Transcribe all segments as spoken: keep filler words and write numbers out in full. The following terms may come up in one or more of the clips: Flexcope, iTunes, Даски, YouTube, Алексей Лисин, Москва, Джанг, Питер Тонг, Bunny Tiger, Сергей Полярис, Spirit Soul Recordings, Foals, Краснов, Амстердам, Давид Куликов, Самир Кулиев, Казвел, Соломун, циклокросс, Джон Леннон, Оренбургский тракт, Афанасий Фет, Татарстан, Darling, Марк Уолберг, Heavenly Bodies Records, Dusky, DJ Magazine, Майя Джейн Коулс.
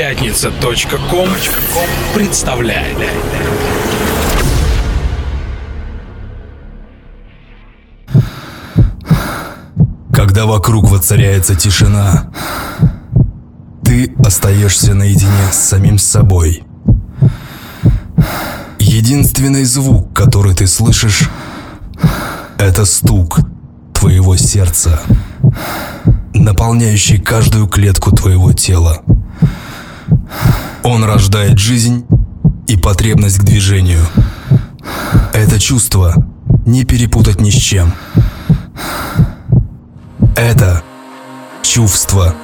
Пятница точка ком представляет. Когда вокруг воцаряется тишина, ты остаешься наедине с самим собой. Единственный звук, который ты слышишь, это стук твоего сердца, наполняющий каждую клетку твоего тела. Он рождает жизнь и потребность к движению. Это чувство не перепутать ни с чем. Это чувство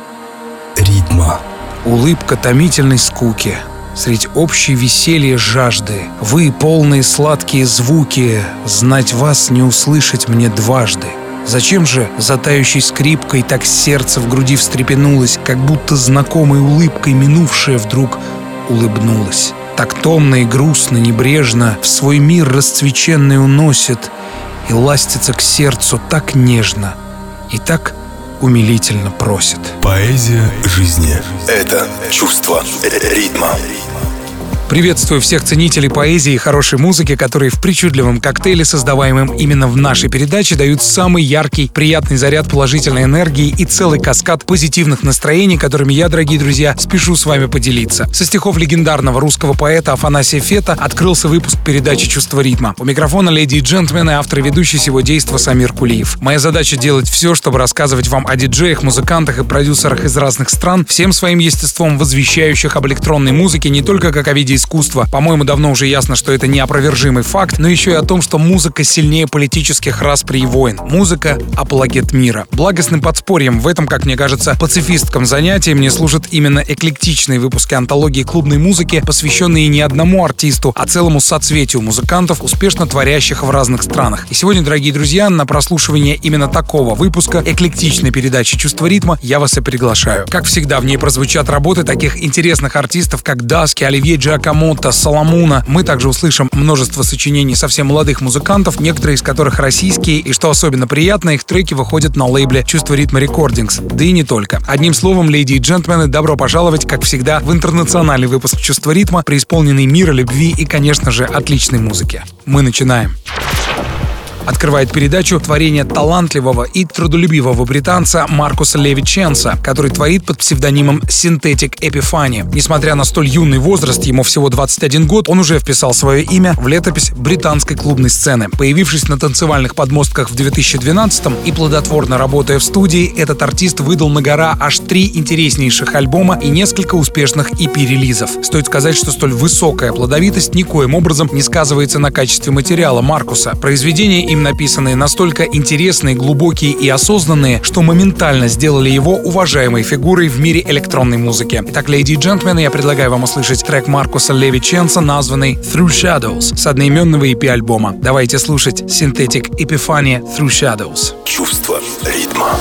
ритма. Улыбка томительной скуки средь общей веселья жажды. Вы, полные сладкие звуки, знать вас не услышать мне дважды. Зачем же за тающей скрипкой так сердце в груди встрепенулось, как будто знакомой улыбкой минувшая вдруг улыбнулась? Так томно и грустно, небрежно в свой мир расцвеченный уносит и ластится к сердцу так нежно и так умилительно просит. Поэзия жизни — это чувство ритма. Приветствую всех ценителей поэзии и хорошей музыки, которые в причудливом коктейле, создаваемом именно в нашей передаче, дают самый яркий, приятный заряд положительной энергии и целый каскад позитивных настроений, которыми я, дорогие друзья, спешу с вами поделиться. Со стихов легендарного русского поэта Афанасия Фета открылся выпуск передачи «Чувство ритма». У микрофона, леди и джентльмены, автор и ведущий сего действа Самир Кулиев. Моя задача — делать все, чтобы рассказывать вам о диджеях, музыкантах и продюсерах из разных стран, всем своим естеством возвещающих об электронной музыке не только как о виде искусства. По-моему, давно уже ясно, что это неопровержимый факт, но еще и о том, что музыка сильнее политических расприй и войн. Музыка — апологет мира. Благостным подспорьем в этом, как мне кажется, пацифистском занятии мне служат именно эклектичные выпуски антологии клубной музыки, посвященные не одному артисту, а целому соцветию музыкантов, успешно творящих в разных странах. И сегодня, дорогие друзья, на прослушивание именно такого выпуска эклектичной передачи «Чувство ритма» я вас и приглашаю. Как всегда, в ней прозвучат работы таких интересных артистов, как Даски, Оливье Джакомотто, Соломуна. Мы также услышим множество сочинений совсем молодых музыкантов, некоторые из которых российские, и, что особенно приятно, их треки выходят на лейбле «Чувство ритма Recordings», да и не только. Одним словом, леди и джентльмены, добро пожаловать, как всегда, в интернациональный выпуск «Чувство ритма», преисполненный мира, любви и, конечно же, отличной музыки. Мы начинаем. Открывает передачу творение талантливого и трудолюбивого британца Маркуса Левиченса, который творит под псевдонимом Synthetic Epiphany. Несмотря на столь юный возраст, ему всего двадцать один год, он уже вписал свое имя в летопись британской клубной сцены. Появившись на танцевальных подмостках в две тысячи двенадцатом и плодотворно работая в студии, этот артист выдал на гора аж три интереснейших альбома и несколько успешных и пи-релизов. Стоит сказать, что столь высокая плодовитость никоим образом не сказывается на качестве материала Маркуса. Произведения и написанные настолько интересные, глубокие и осознанные, что моментально сделали его уважаемой фигурой в мире электронной музыки. Итак, леди и джентльмены, я предлагаю вам услышать трек Маркуса Левиченса, названный Through Shadows с одноименного и пи-альбома. Давайте слушать Synthetic Epiphany Through Shadows. Чувство ритма.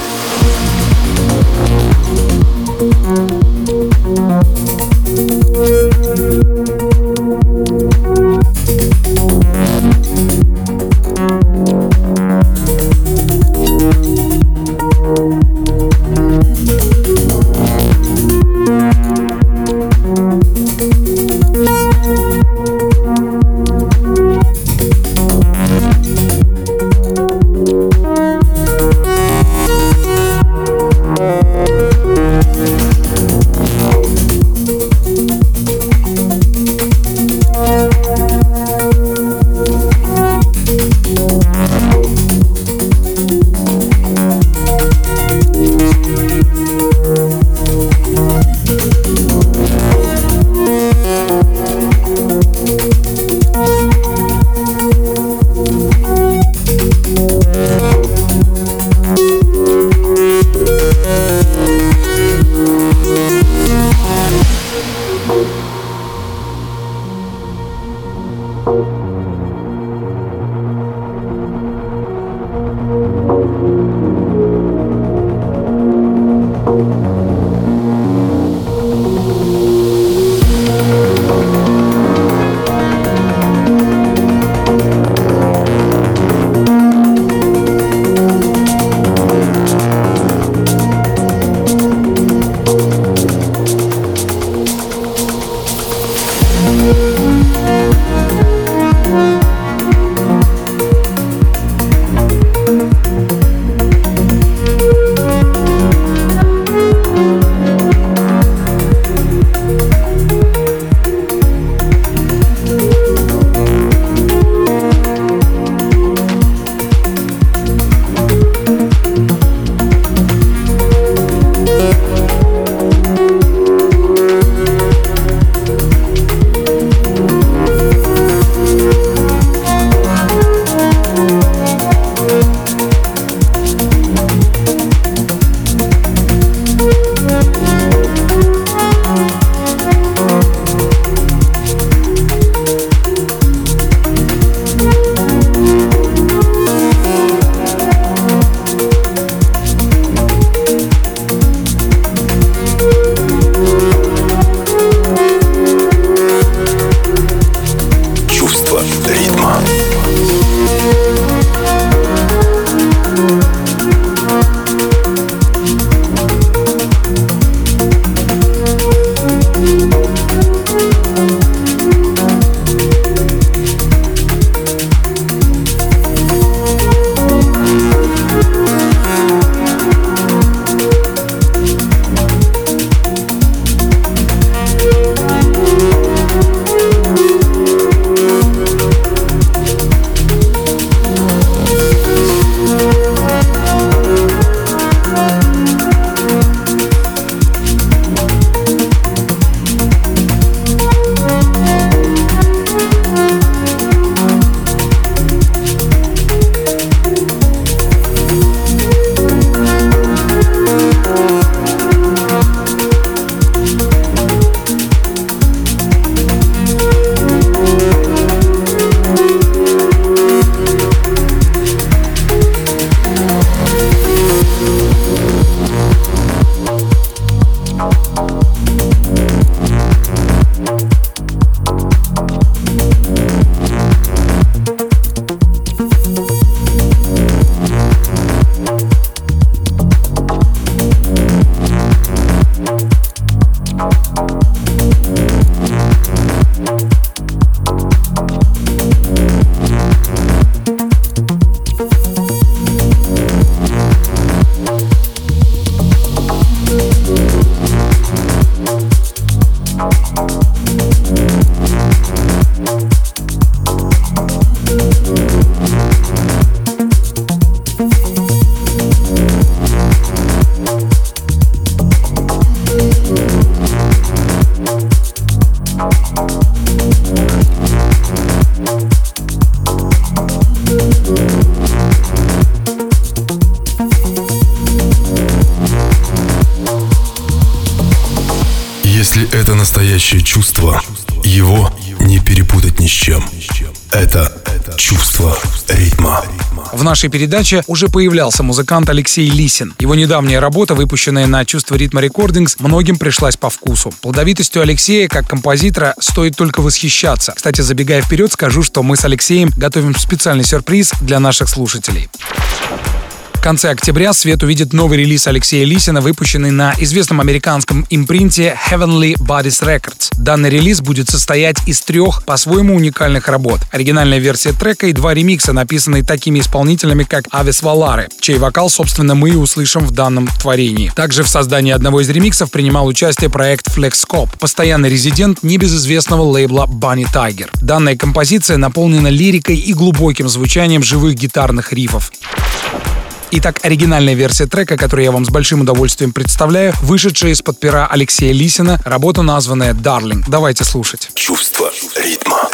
Если это настоящее чувство, его не перепутать ни с чем. Это чувство ритма. В нашей передаче уже появлялся музыкант Алексей Лисин. Его недавняя работа, выпущенная на «Чувство ритма» Recordings, многим пришлась по вкусу. Плодовитостью Алексея как композитора стоит только восхищаться. Кстати, забегая вперед, скажу, что мы с Алексеем готовим специальный сюрприз для наших слушателей. В конце октября свет увидит новый релиз Алексея Лисина, выпущенный на известном американском импринте Heavenly Bodies Records. Данный релиз будет состоять из трех по-своему уникальных работ. Оригинальная версия трека и два ремикса, написанные такими исполнителями, как Aves Volare, чей вокал, собственно, мы и услышим в данном творении. Также в создании одного из ремиксов принимал участие проект Flexcope, постоянный резидент небезызвестного лейбла Bunny Tiger. Данная композиция наполнена лирикой и глубоким звучанием живых гитарных рифов. Итак, оригинальная версия трека, которую я вам с большим удовольствием представляю, вышедшая из-под пера Алексея Лисина, работа, названная «Darling». Давайте слушать. Чувство ритма.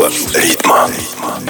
Чувство ритма.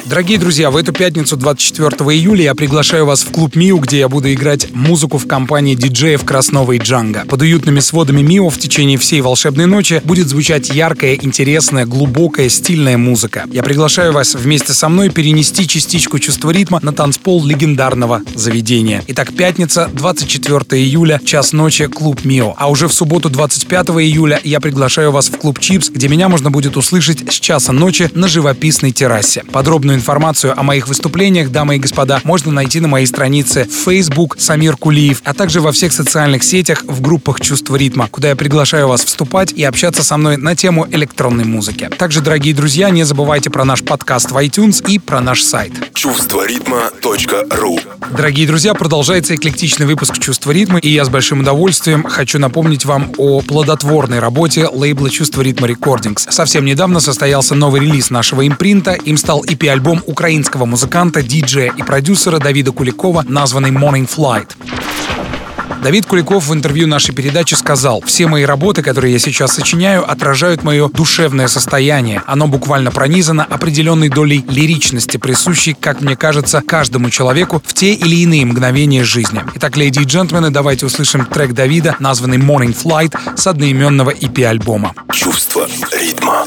Дорогие друзья, в эту пятницу, двадцать четвёртого июля, я приглашаю вас в клуб МИУ, где я буду играть музыку в компании диджеев Краснова и Джанга. Под уютными сводами МИУ в течение всей волшебной ночи будет звучать яркая, интересная, глубокая, стильная музыка. Я приглашаю вас вместе со мной перенести частичку чувства ритма на танцпол легендарного заведения. Итак, пятница, двадцать четвёртого июля, час ночи, клуб МИУ. А уже в субботу, двадцать пятого июля, я приглашаю вас в клуб Чипс, где меня можно будет услышать с часа ночи на живописной террасе. Подробную информацию о моих выступлениях, дамы и господа, можно найти на моей странице в Facebook Самир Кулиев, а также во всех социальных сетях в группах «Чувство ритма», куда я приглашаю вас вступать и общаться со мной на тему электронной музыки. Также, дорогие друзья, не забывайте про наш подкаст в iTunes и про наш сайт чувство ритма точка ру. Дорогие друзья, продолжается эклектичный выпуск «Чувство ритма», и я с большим удовольствием хочу напомнить вам о плодотворной работе лейбла «Чувство ритма Recordings». Совсем недавно состоялся новый релиз нашего импринта. Им стал и пи-альбом украинского музыканта, диджея и продюсера Давида Куликова, названный «Morning Flight». Давид Куликов в интервью нашей передачи сказал: «Все мои работы, которые я сейчас сочиняю, отражают мое душевное состояние. Оно буквально пронизано определенной долей лиричности, присущей, как мне кажется, каждому человеку в те или иные мгновения жизни». Итак, леди и джентльмены, давайте услышим трек Давида, названный «Morning Flight» с одноименного и пи-альбома. Чувство ритма.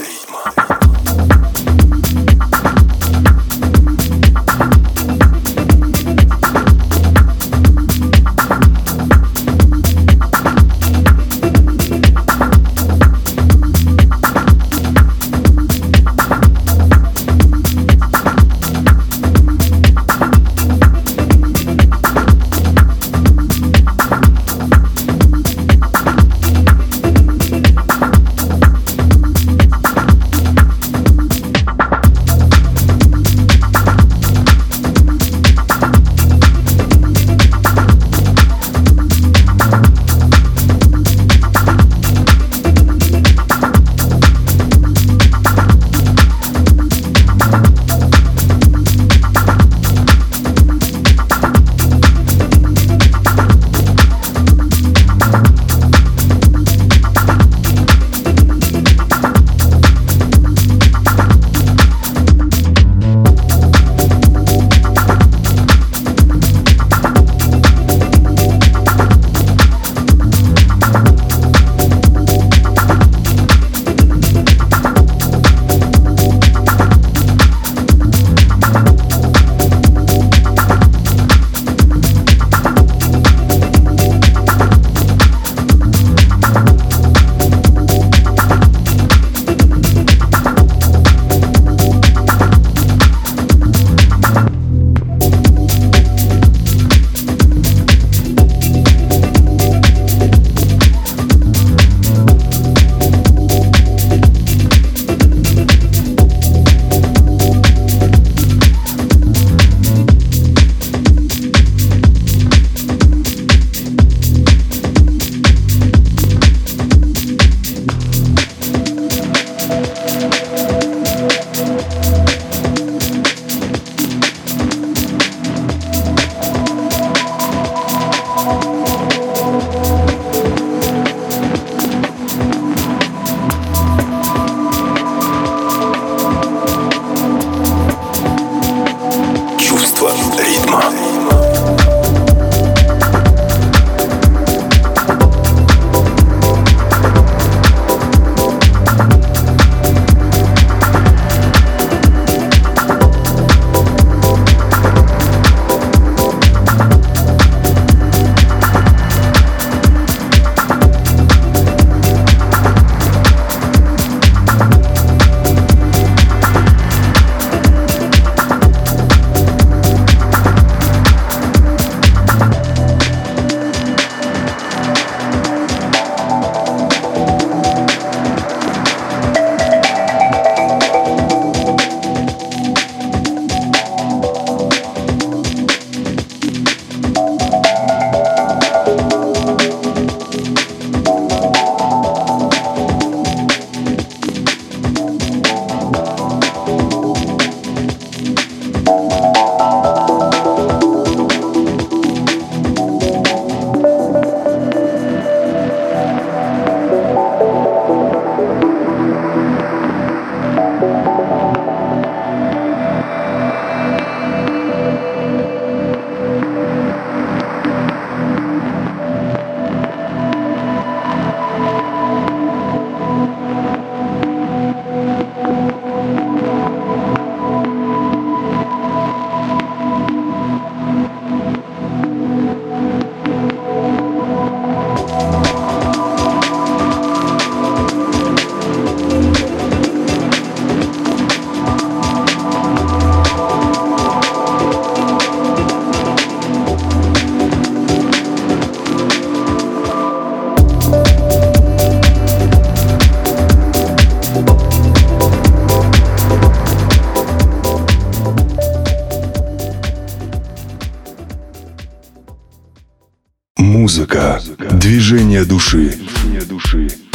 Музыка, движение души.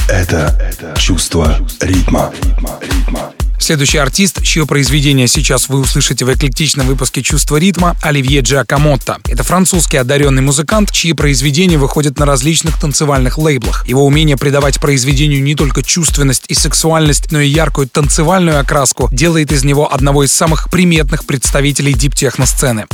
Это чувство ритма. Следующий артист, чье произведение сейчас вы услышите в эклектичном выпуске «Чувство ритма», Оливье Джакомотто. Это французский одаренный музыкант, чьи произведения выходят на различных танцевальных лейблах. Его умение придавать произведению не только чувственность и сексуальность, но и яркую танцевальную окраску делает из него одного из самых приметных представителей дип-техно-сцены.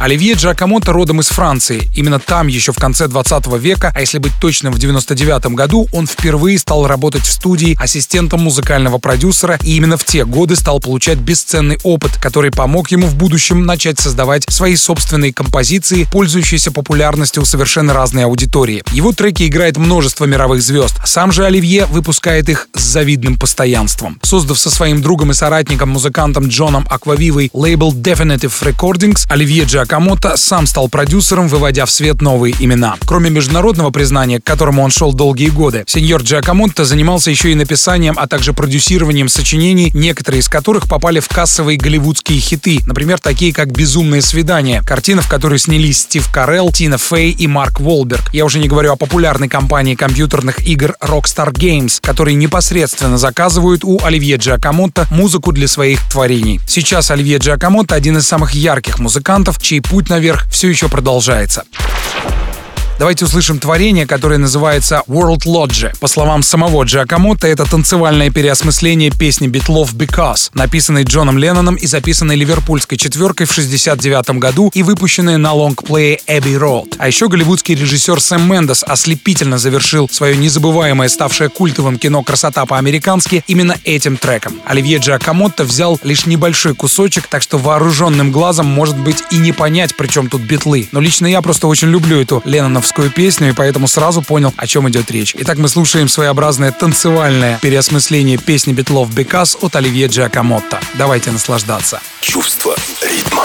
Оливье Джакомотто родом из Франции. Именно там еще в конце двадцатого века, а если быть точным, в девяносто девятом году, он впервые стал работать в студии ассистентом музыкального продюсера, и именно в те годы стал получать бесценный опыт, который помог ему в будущем начать создавать свои собственные композиции, пользующиеся популярностью у совершенно разной аудитории. Его треки играет множество мировых звезд. Сам же Оливье выпускает их с завидным постоянством. Создав со своим другом и соратником, музыкантом Джоном Аквавивой, лейбл Definitive Recordings, Оливье Джакомотто Джакомотто сам стал продюсером, выводя в свет новые имена. Кроме международного признания, к которому он шел долгие годы, сеньор Джакомотто занимался еще и написанием, а также продюсированием сочинений, некоторые из которых попали в кассовые голливудские хиты, например, такие как «Безумные свидания», картина, в которой снялись Стив Карелл, Тина Фэй и Марк Уолберг. Я уже не говорю о популярной компании компьютерных игр Rockstar Games, которые непосредственно заказывают у Оливье Джакомотто музыку для своих творений. Сейчас Оливье Джакомотто один из самых ярких музыкантов, и путь наверх все еще продолжается. Давайте услышим творение, которое называется «World Lodge». По словам самого Джакомотто, это танцевальное переосмысление песни Битлов «Because», написанной Джоном Ленноном и записанной ливерпульской четверкой в шестьдесят девятом году и выпущенной на лонгплее «Abbey Road». А еще голливудский режиссер Сэм Мендес ослепительно завершил свое незабываемое, ставшее культовым кино «Красота по-американски» именно этим треком. Оливье Джакомотто взял лишь небольшой кусочек, так что вооруженным глазом может быть и не понять, при чем тут битлы. Но лично я просто очень люблю эту Ленноновскую песню, и поэтому сразу понял, о чем идет речь. Итак, мы слушаем своеобразное танцевальное переосмысление песни битлов «Because» от Оливье Джакомотто. Давайте наслаждаться. Чувство ритма.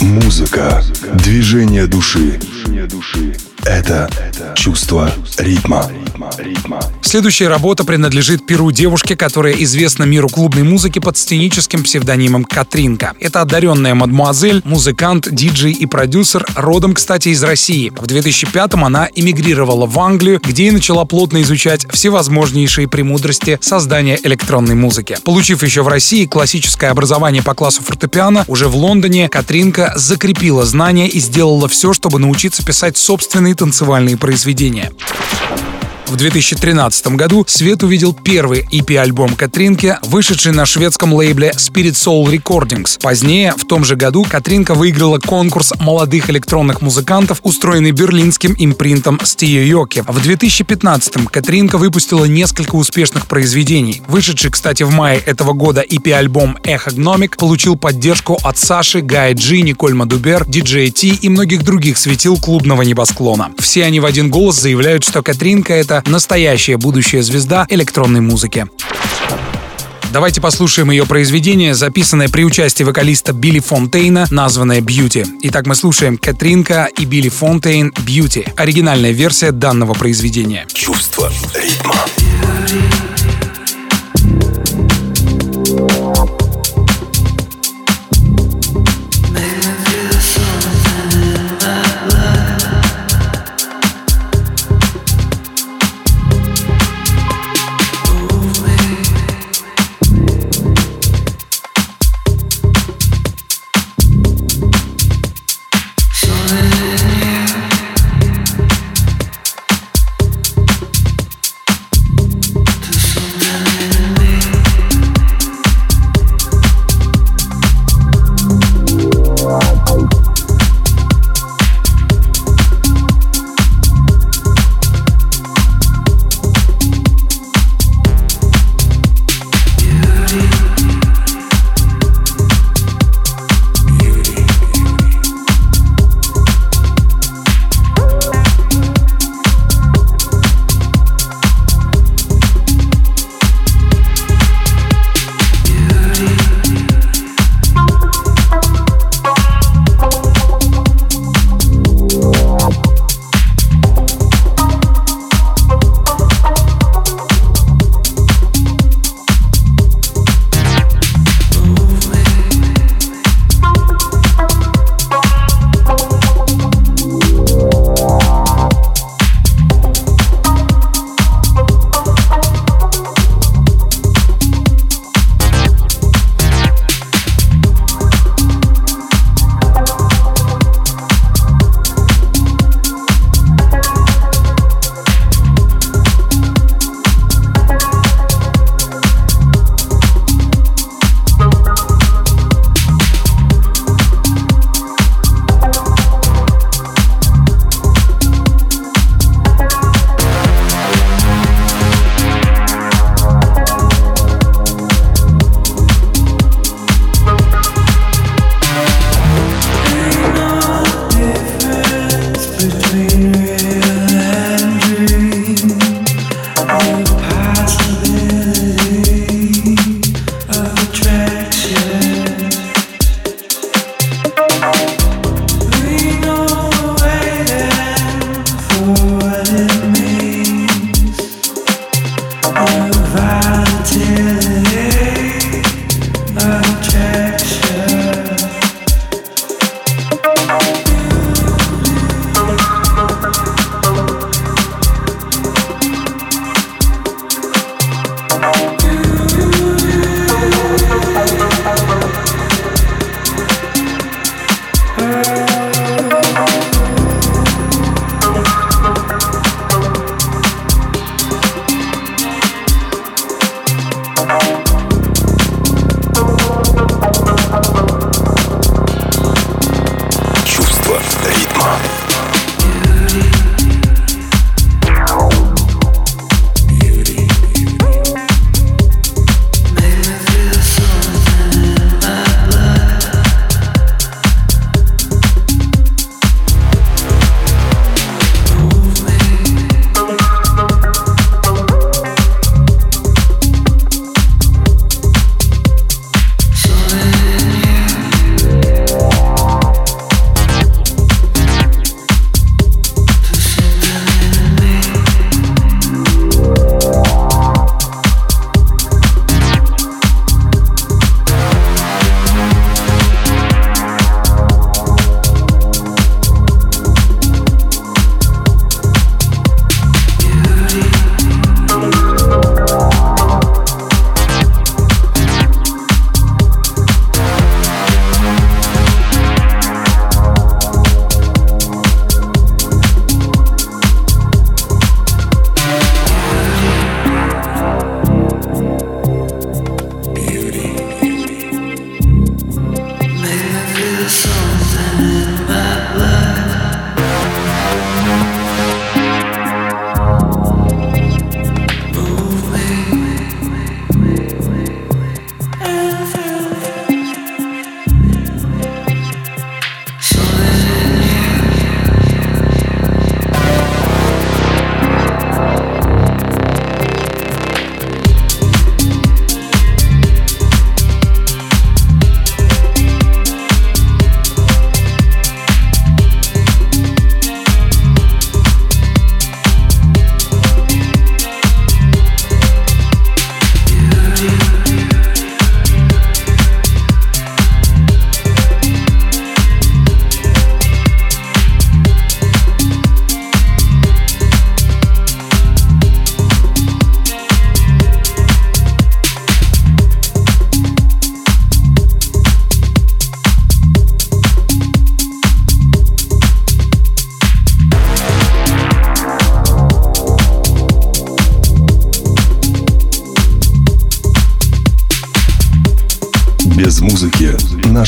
Музыка, движение души. Это чувство ритма. Следующая работа принадлежит перу девушки, которая известна миру клубной музыки под сценическим псевдонимом Катринка. Это одаренная мадмуазель, музыкант, диджей и продюсер, родом, кстати, из России. В две тысячи пятом она эмигрировала в Англию, где и начала плотно изучать всевозможнейшие премудрости создания электронной музыки. Получив еще в России классическое образование по классу фортепиано, уже в Лондоне Катринка закрепила знания и сделала все, чтобы научиться писать собственные танцевальные произведения. В две тысячи тринадцатом году свет увидел первый и пи-альбом Катринки, вышедший на шведском лейбле Spirit Soul Recordings. Позднее, в том же году, Катринка выиграла конкурс молодых электронных музыкантов, устроенный берлинским импринтом Stiojoki. В две тысячи пятнадцатом Катринка выпустила несколько успешных произведений. Вышедший, кстати, в мае этого года и пи-альбом Echo Gnomic получил поддержку от Саши, Гая Джи, Николь Мадубер, диджея Ти и многих других светил клубного небосклона. Все они в один голос заявляют, что Катринка — это настоящая будущая звезда электронной музыки. Давайте послушаем ее произведение, записанное при участии вокалиста Билли Фонтейна, названное «Beauty». Итак, мы слушаем Катринка и Билли Фонтейн «Beauty». Оригинальная версия данного произведения. Чувство ритма.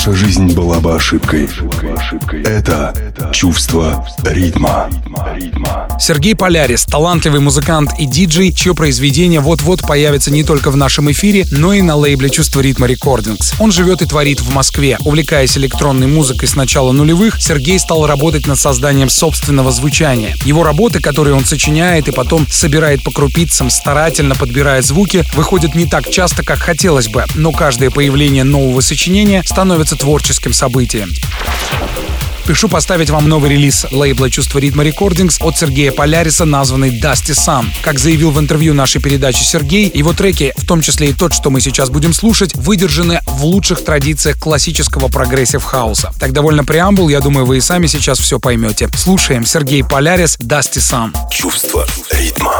ваша жизнь была бы ошибкой. Это чувство ритма. Сергей Полярис, талантливый музыкант и диджей, чье произведение вот-вот появится не только в нашем эфире, но и на лейбле «Чувство ритма Recordings». Он живет и творит в Москве. Увлекаясь электронной музыкой с начала нулевых, Сергей стал работать над созданием собственного звучания. Его работы, которые он сочиняет и потом собирает по крупицам, старательно подбирая звуки, выходят не так часто, как хотелось бы, но каждое появление нового сочинения становится творческим событием. Пишу поставить вам новый релиз лейбла «Чувство ритма Recordings» от Сергея Поляриса, названный «Dusty Sun». Как заявил в интервью нашей передачи Сергей, его треки, в том числе и тот, что мы сейчас будем слушать, выдержаны в лучших традициях классического прогрессив хауса. Так довольно преамбул, я думаю, вы и сами сейчас все поймете. Слушаем Сергей Полярис, «Dusty Sun». Чувство ритма.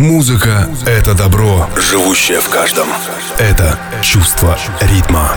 Музыка — это добро, живущее в каждом. Это чувство ритма.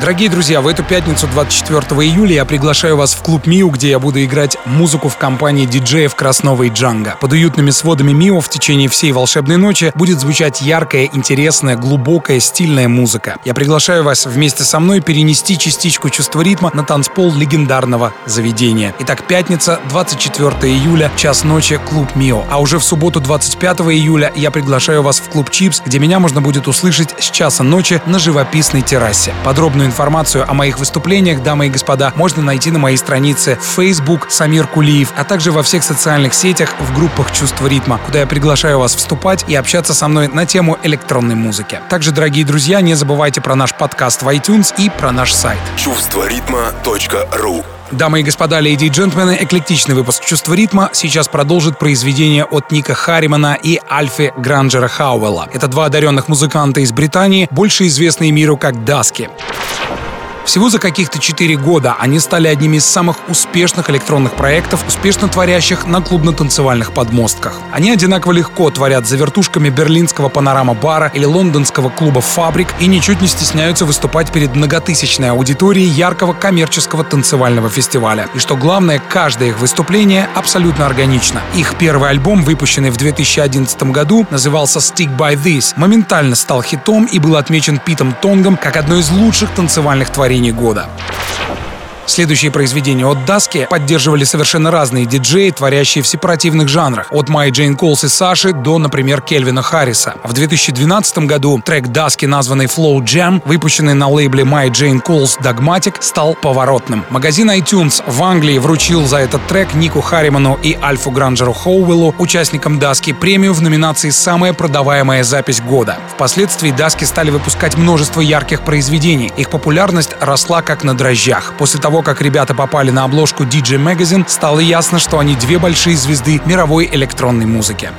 Дорогие друзья, в эту пятницу, двадцать четвёртого июля, я приглашаю вас в клуб МИУ, где я буду играть музыку в компании диджеев Краснова и Джанга. Под уютными сводами МИУ в течение всей волшебной ночи будет звучать яркая, интересная, глубокая, стильная музыка. Я приглашаю вас вместе со мной перенести частичку чувства ритма на танцпол легендарного заведения. Итак, пятница, двадцать четвёртого июля, час ночи, клуб МИУ. А уже в субботу, двадцать пятого июля, я приглашаю вас в клуб Чипс, где меня можно будет услышать с часа ночи на живописной террасе. Подробную информацию о моих выступлениях, дамы и господа, можно найти на моей странице в Facebook Самир Кулиев, а также во всех социальных сетях в группах «Чувство ритма», куда я приглашаю вас вступать и общаться со мной на тему электронной музыки. Также, дорогие друзья, не забывайте про наш подкаст в iTunes и про наш сайт чувство ритма точка ру. Дамы и господа, леди и джентльмены, эклектичный выпуск «Чувство ритма» сейчас продолжит произведение от Ника Харримана и Альфи Гранджера Хауэлла. Это два одаренных музыканта из Британии, больше известные миру как Dusky. Всего за каких-то четыре года они стали одними из самых успешных электронных проектов, успешно творящих на клубно-танцевальных подмостках. Они одинаково легко творят за вертушками берлинского панорама-бара или лондонского клуба «Фабрик» и ничуть не стесняются выступать перед многотысячной аудиторией яркого коммерческого танцевального фестиваля. И что главное, каждое их выступление абсолютно органично. Их первый альбом, выпущенный в две тысячи одиннадцатом году, назывался «Stick By This», моментально стал хитом и был отмечен Питом Тонгом как одно из лучших танцевальных творений года. Следующие произведения от Даски поддерживали совершенно разные диджеи, творящие в сепаративных жанрах. От Майи Джейн Коулс и Саши до, например, Кельвина Харриса. В две тысячи двенадцатом году трек Даски, названный Flow Jam, выпущенный на лейбле Майи Джейн Коулс Dogmatic, стал поворотным. Магазин iTunes в Англии вручил за этот трек Нику Харриману и Альфу Гранджеру Хоуэллу, участникам Даски, премию в номинации «Самая продаваемая запись года». Впоследствии Даски стали выпускать множество ярких произведений. Их популярность росла как на дрожжах. После того, как ребята попали на обложку ди джей Magazine, стало ясно, что они две большие звезды мировой электронной музыки.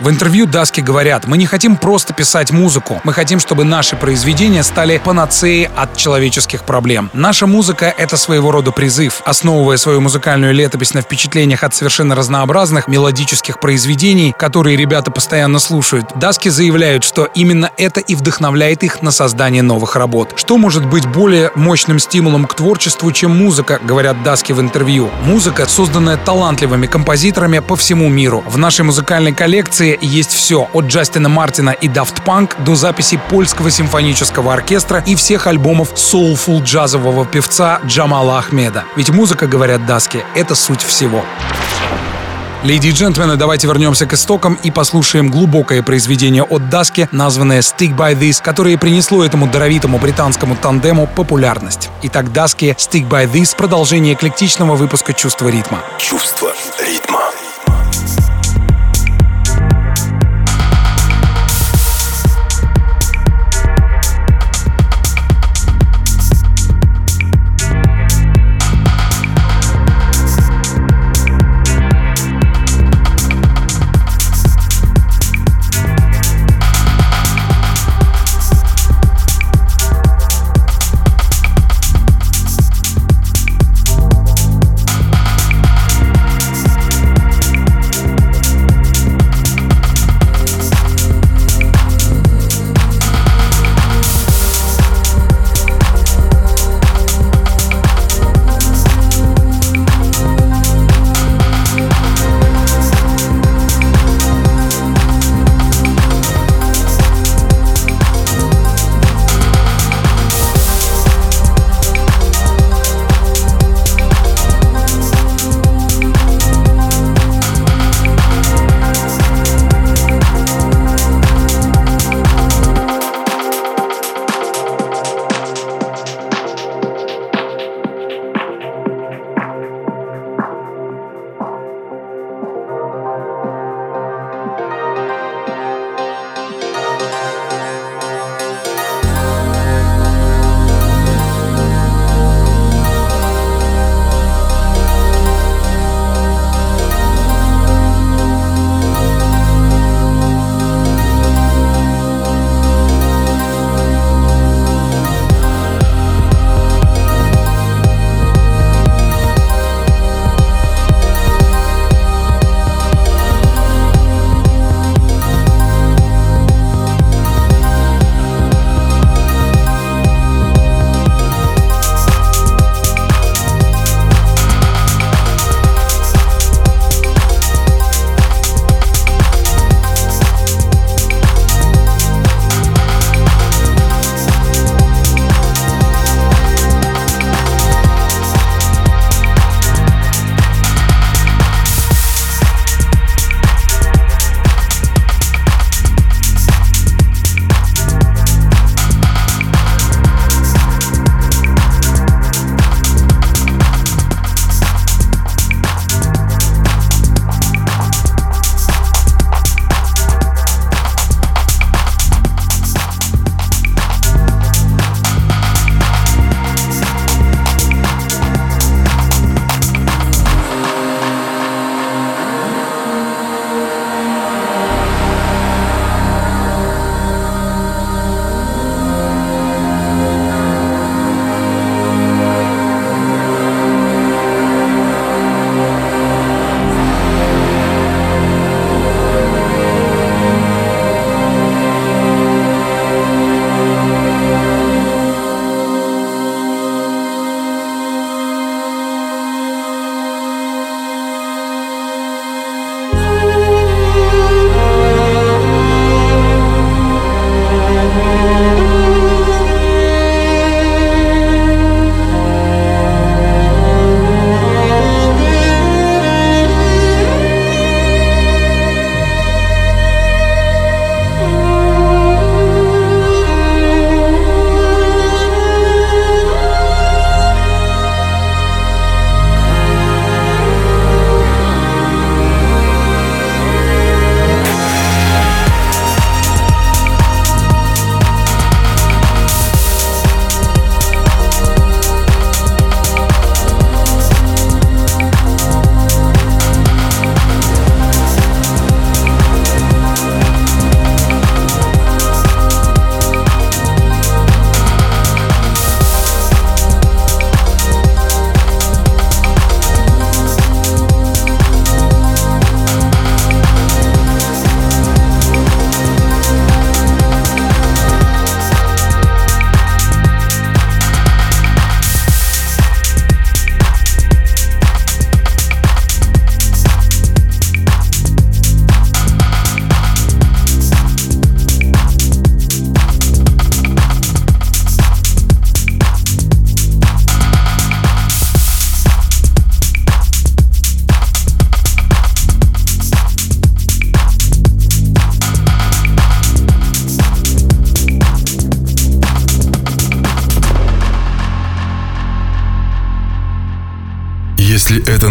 В интервью Даски говорят: «Мы не хотим просто писать музыку. Мы хотим, чтобы наши произведения стали панацеей от человеческих проблем. Наша музыка — это своего рода призыв. Основывая свою музыкальную летопись на впечатлениях от совершенно разнообразных мелодических произведений, которые ребята постоянно слушают, Даски заявляют, что именно это и вдохновляет их на создание новых работ. Что может быть более мощным стимулом к творчеству, чем музыка, говорят Даски в интервью. Музыка, созданная талантливыми композиторами по всему миру. В нашей музыкальной коллекции есть все, от Джастина Мартина и Daft Punk до записей Польского симфонического оркестра и всех альбомов соулфул-джазового певца Джамала Ахмеда. Ведь музыка, говорят Даски, это суть всего». Леди и джентльмены, давайте вернемся к истокам и послушаем глубокое произведение от Даски, названное «Stick By This», которое принесло этому даровитому британскому тандему популярность. Итак, Даски, «Stick By This», продолжение эклектичного выпуска «Чувство ритма». «Чувство ритма».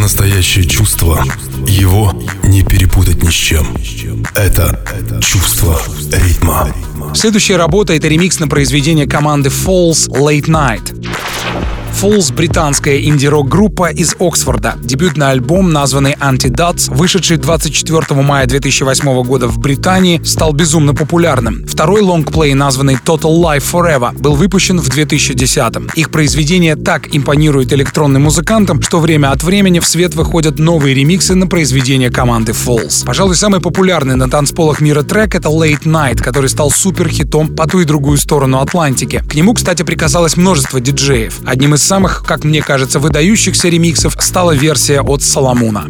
настоящее чувство, его не перепутать ни с чем. Это чувство ритма. Следующая работа — это ремикс на произведение команды Foals «Late Night». Foals — британская инди-рок-группа из Оксфорда. Дебютный альбом, названный «Antidotes», вышедший двадцать четвёртого мая две тысячи восьмого года в Британии, стал безумно популярным. Второй лонгплей, названный «Total Life Forever», был выпущен в две тысячи десятом. Их произведения так импонируют электронным музыкантам, что время от времени в свет выходят новые ремиксы на произведения команды Foals. Пожалуй, самый популярный на танцполах мира трек — это «Late Night», который стал суперхитом по ту и другую сторону Атлантики. К нему, кстати, прикасалось множество диджеев. Одним из самых, как мне кажется, выдающихся ремиксов стала версия от Соломуна.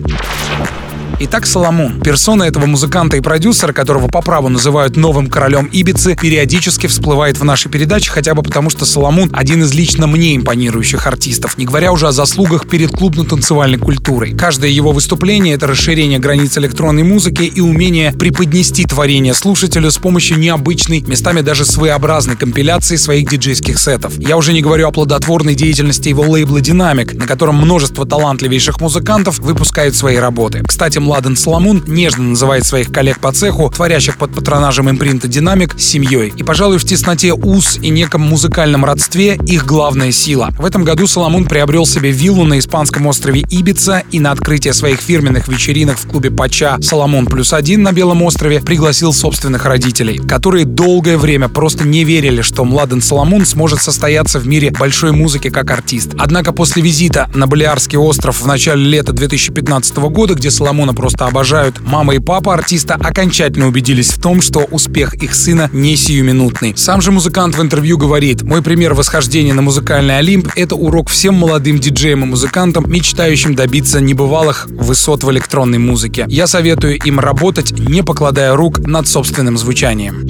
Итак, Соломун. Персона этого музыканта и продюсера, которого по праву называют новым королем Ибицы, периодически всплывает в нашей передаче, хотя бы потому, что Соломун — один из лично мне импонирующих артистов, не говоря уже о заслугах перед клубно-танцевальной культурой. Каждое его выступление — это расширение границ электронной музыки и умение преподнести творение слушателю с помощью необычной, местами даже своеобразной компиляции своих диджейских сетов. Я уже не говорю о плодотворной деятельности его лейбла «Динамик», на котором множество талантливейших музыкантов выпускают свои работы. Кстати, Ладен Соломун нежно называет своих коллег по цеху, творящих под патронажем импринта «Динамик», семьей. И, пожалуй, в тесноте уз и неком музыкальном родстве их главная сила. В этом году Соломун приобрел себе виллу на испанском острове Ибица и на открытие своих фирменных вечеринок в клубе «Пача» «Соломун плюс один» на Белом острове пригласил собственных родителей, которые долгое время просто не верили, что Ладен Соломун сможет состояться в мире большой музыки как артист. Однако после визита на Балеарский остров в начале лета две тысячи пятнадцатого года, где Соломуна просто обожают, мама и папа артиста окончательно убедились в том, что успех их сына не сиюминутный. Сам же музыкант в интервью говорит: «Мой пример восхождения на музыкальный Олимп — это урок всем молодым диджеям и музыкантам, мечтающим добиться небывалых высот в электронной музыке. Я советую им работать, не покладая рук над собственным звучанием».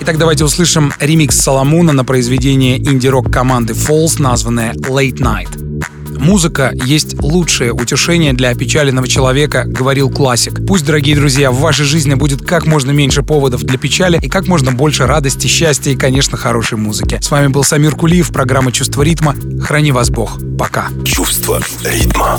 Итак, давайте услышим ремикс Соломуна на произведение инди-рок команды Foals, названное «Late Night». «Музыка есть лучшее утешение для опечаленного человека», — говорил классик. Пусть, дорогие друзья, в вашей жизни будет как можно меньше поводов для печали и как можно больше радости, счастья и, конечно, хорошей музыки. С вами был Самир Кулиев, программа «Чувство ритма». Храни вас Бог. Пока. Чувство ритма.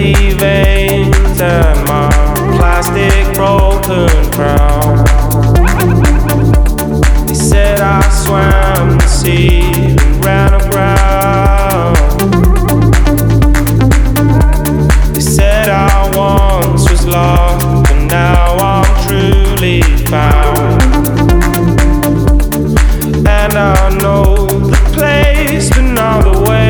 empty veins and my plastic broken crown. They said I swam the sea and ran aground. They said I once was lost, but now I'm truly found. And I know the place, but not the way.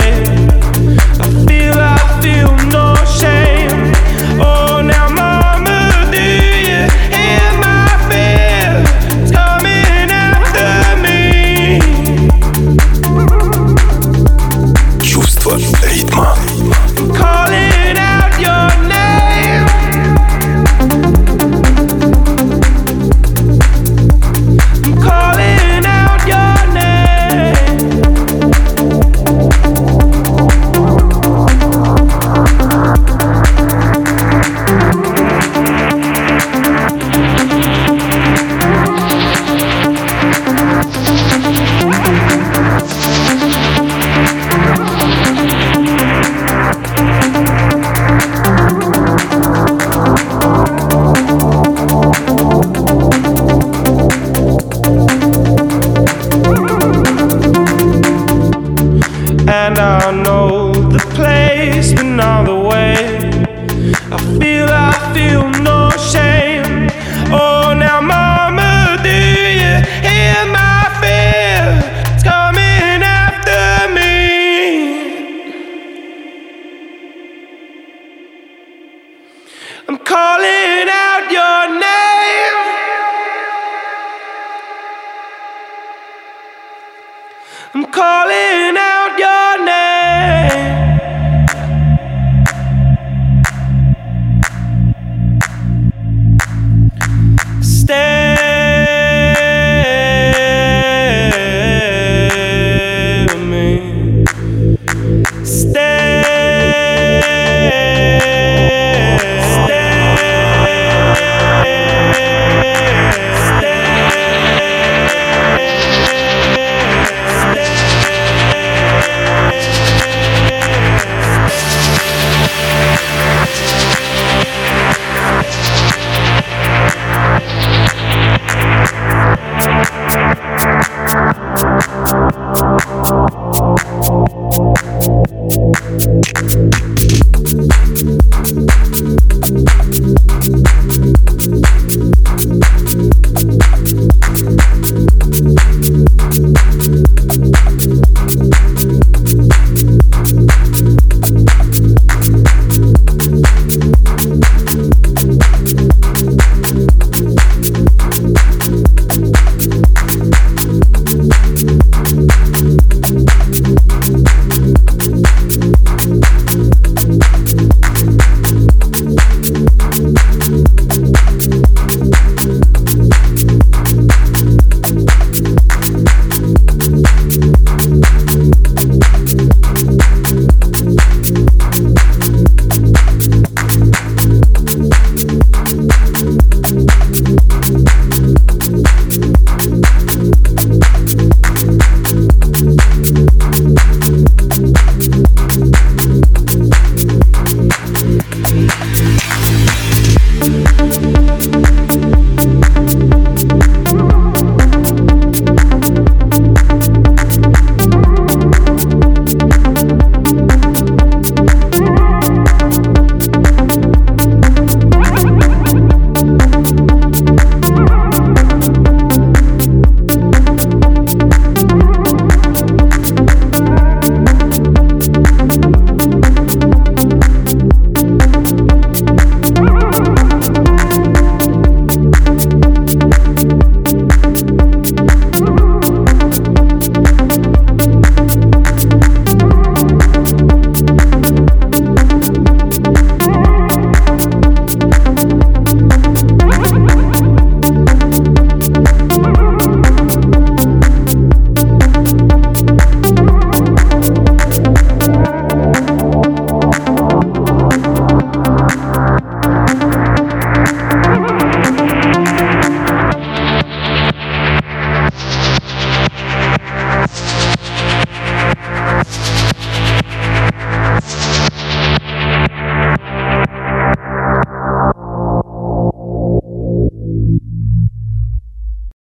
I'm calling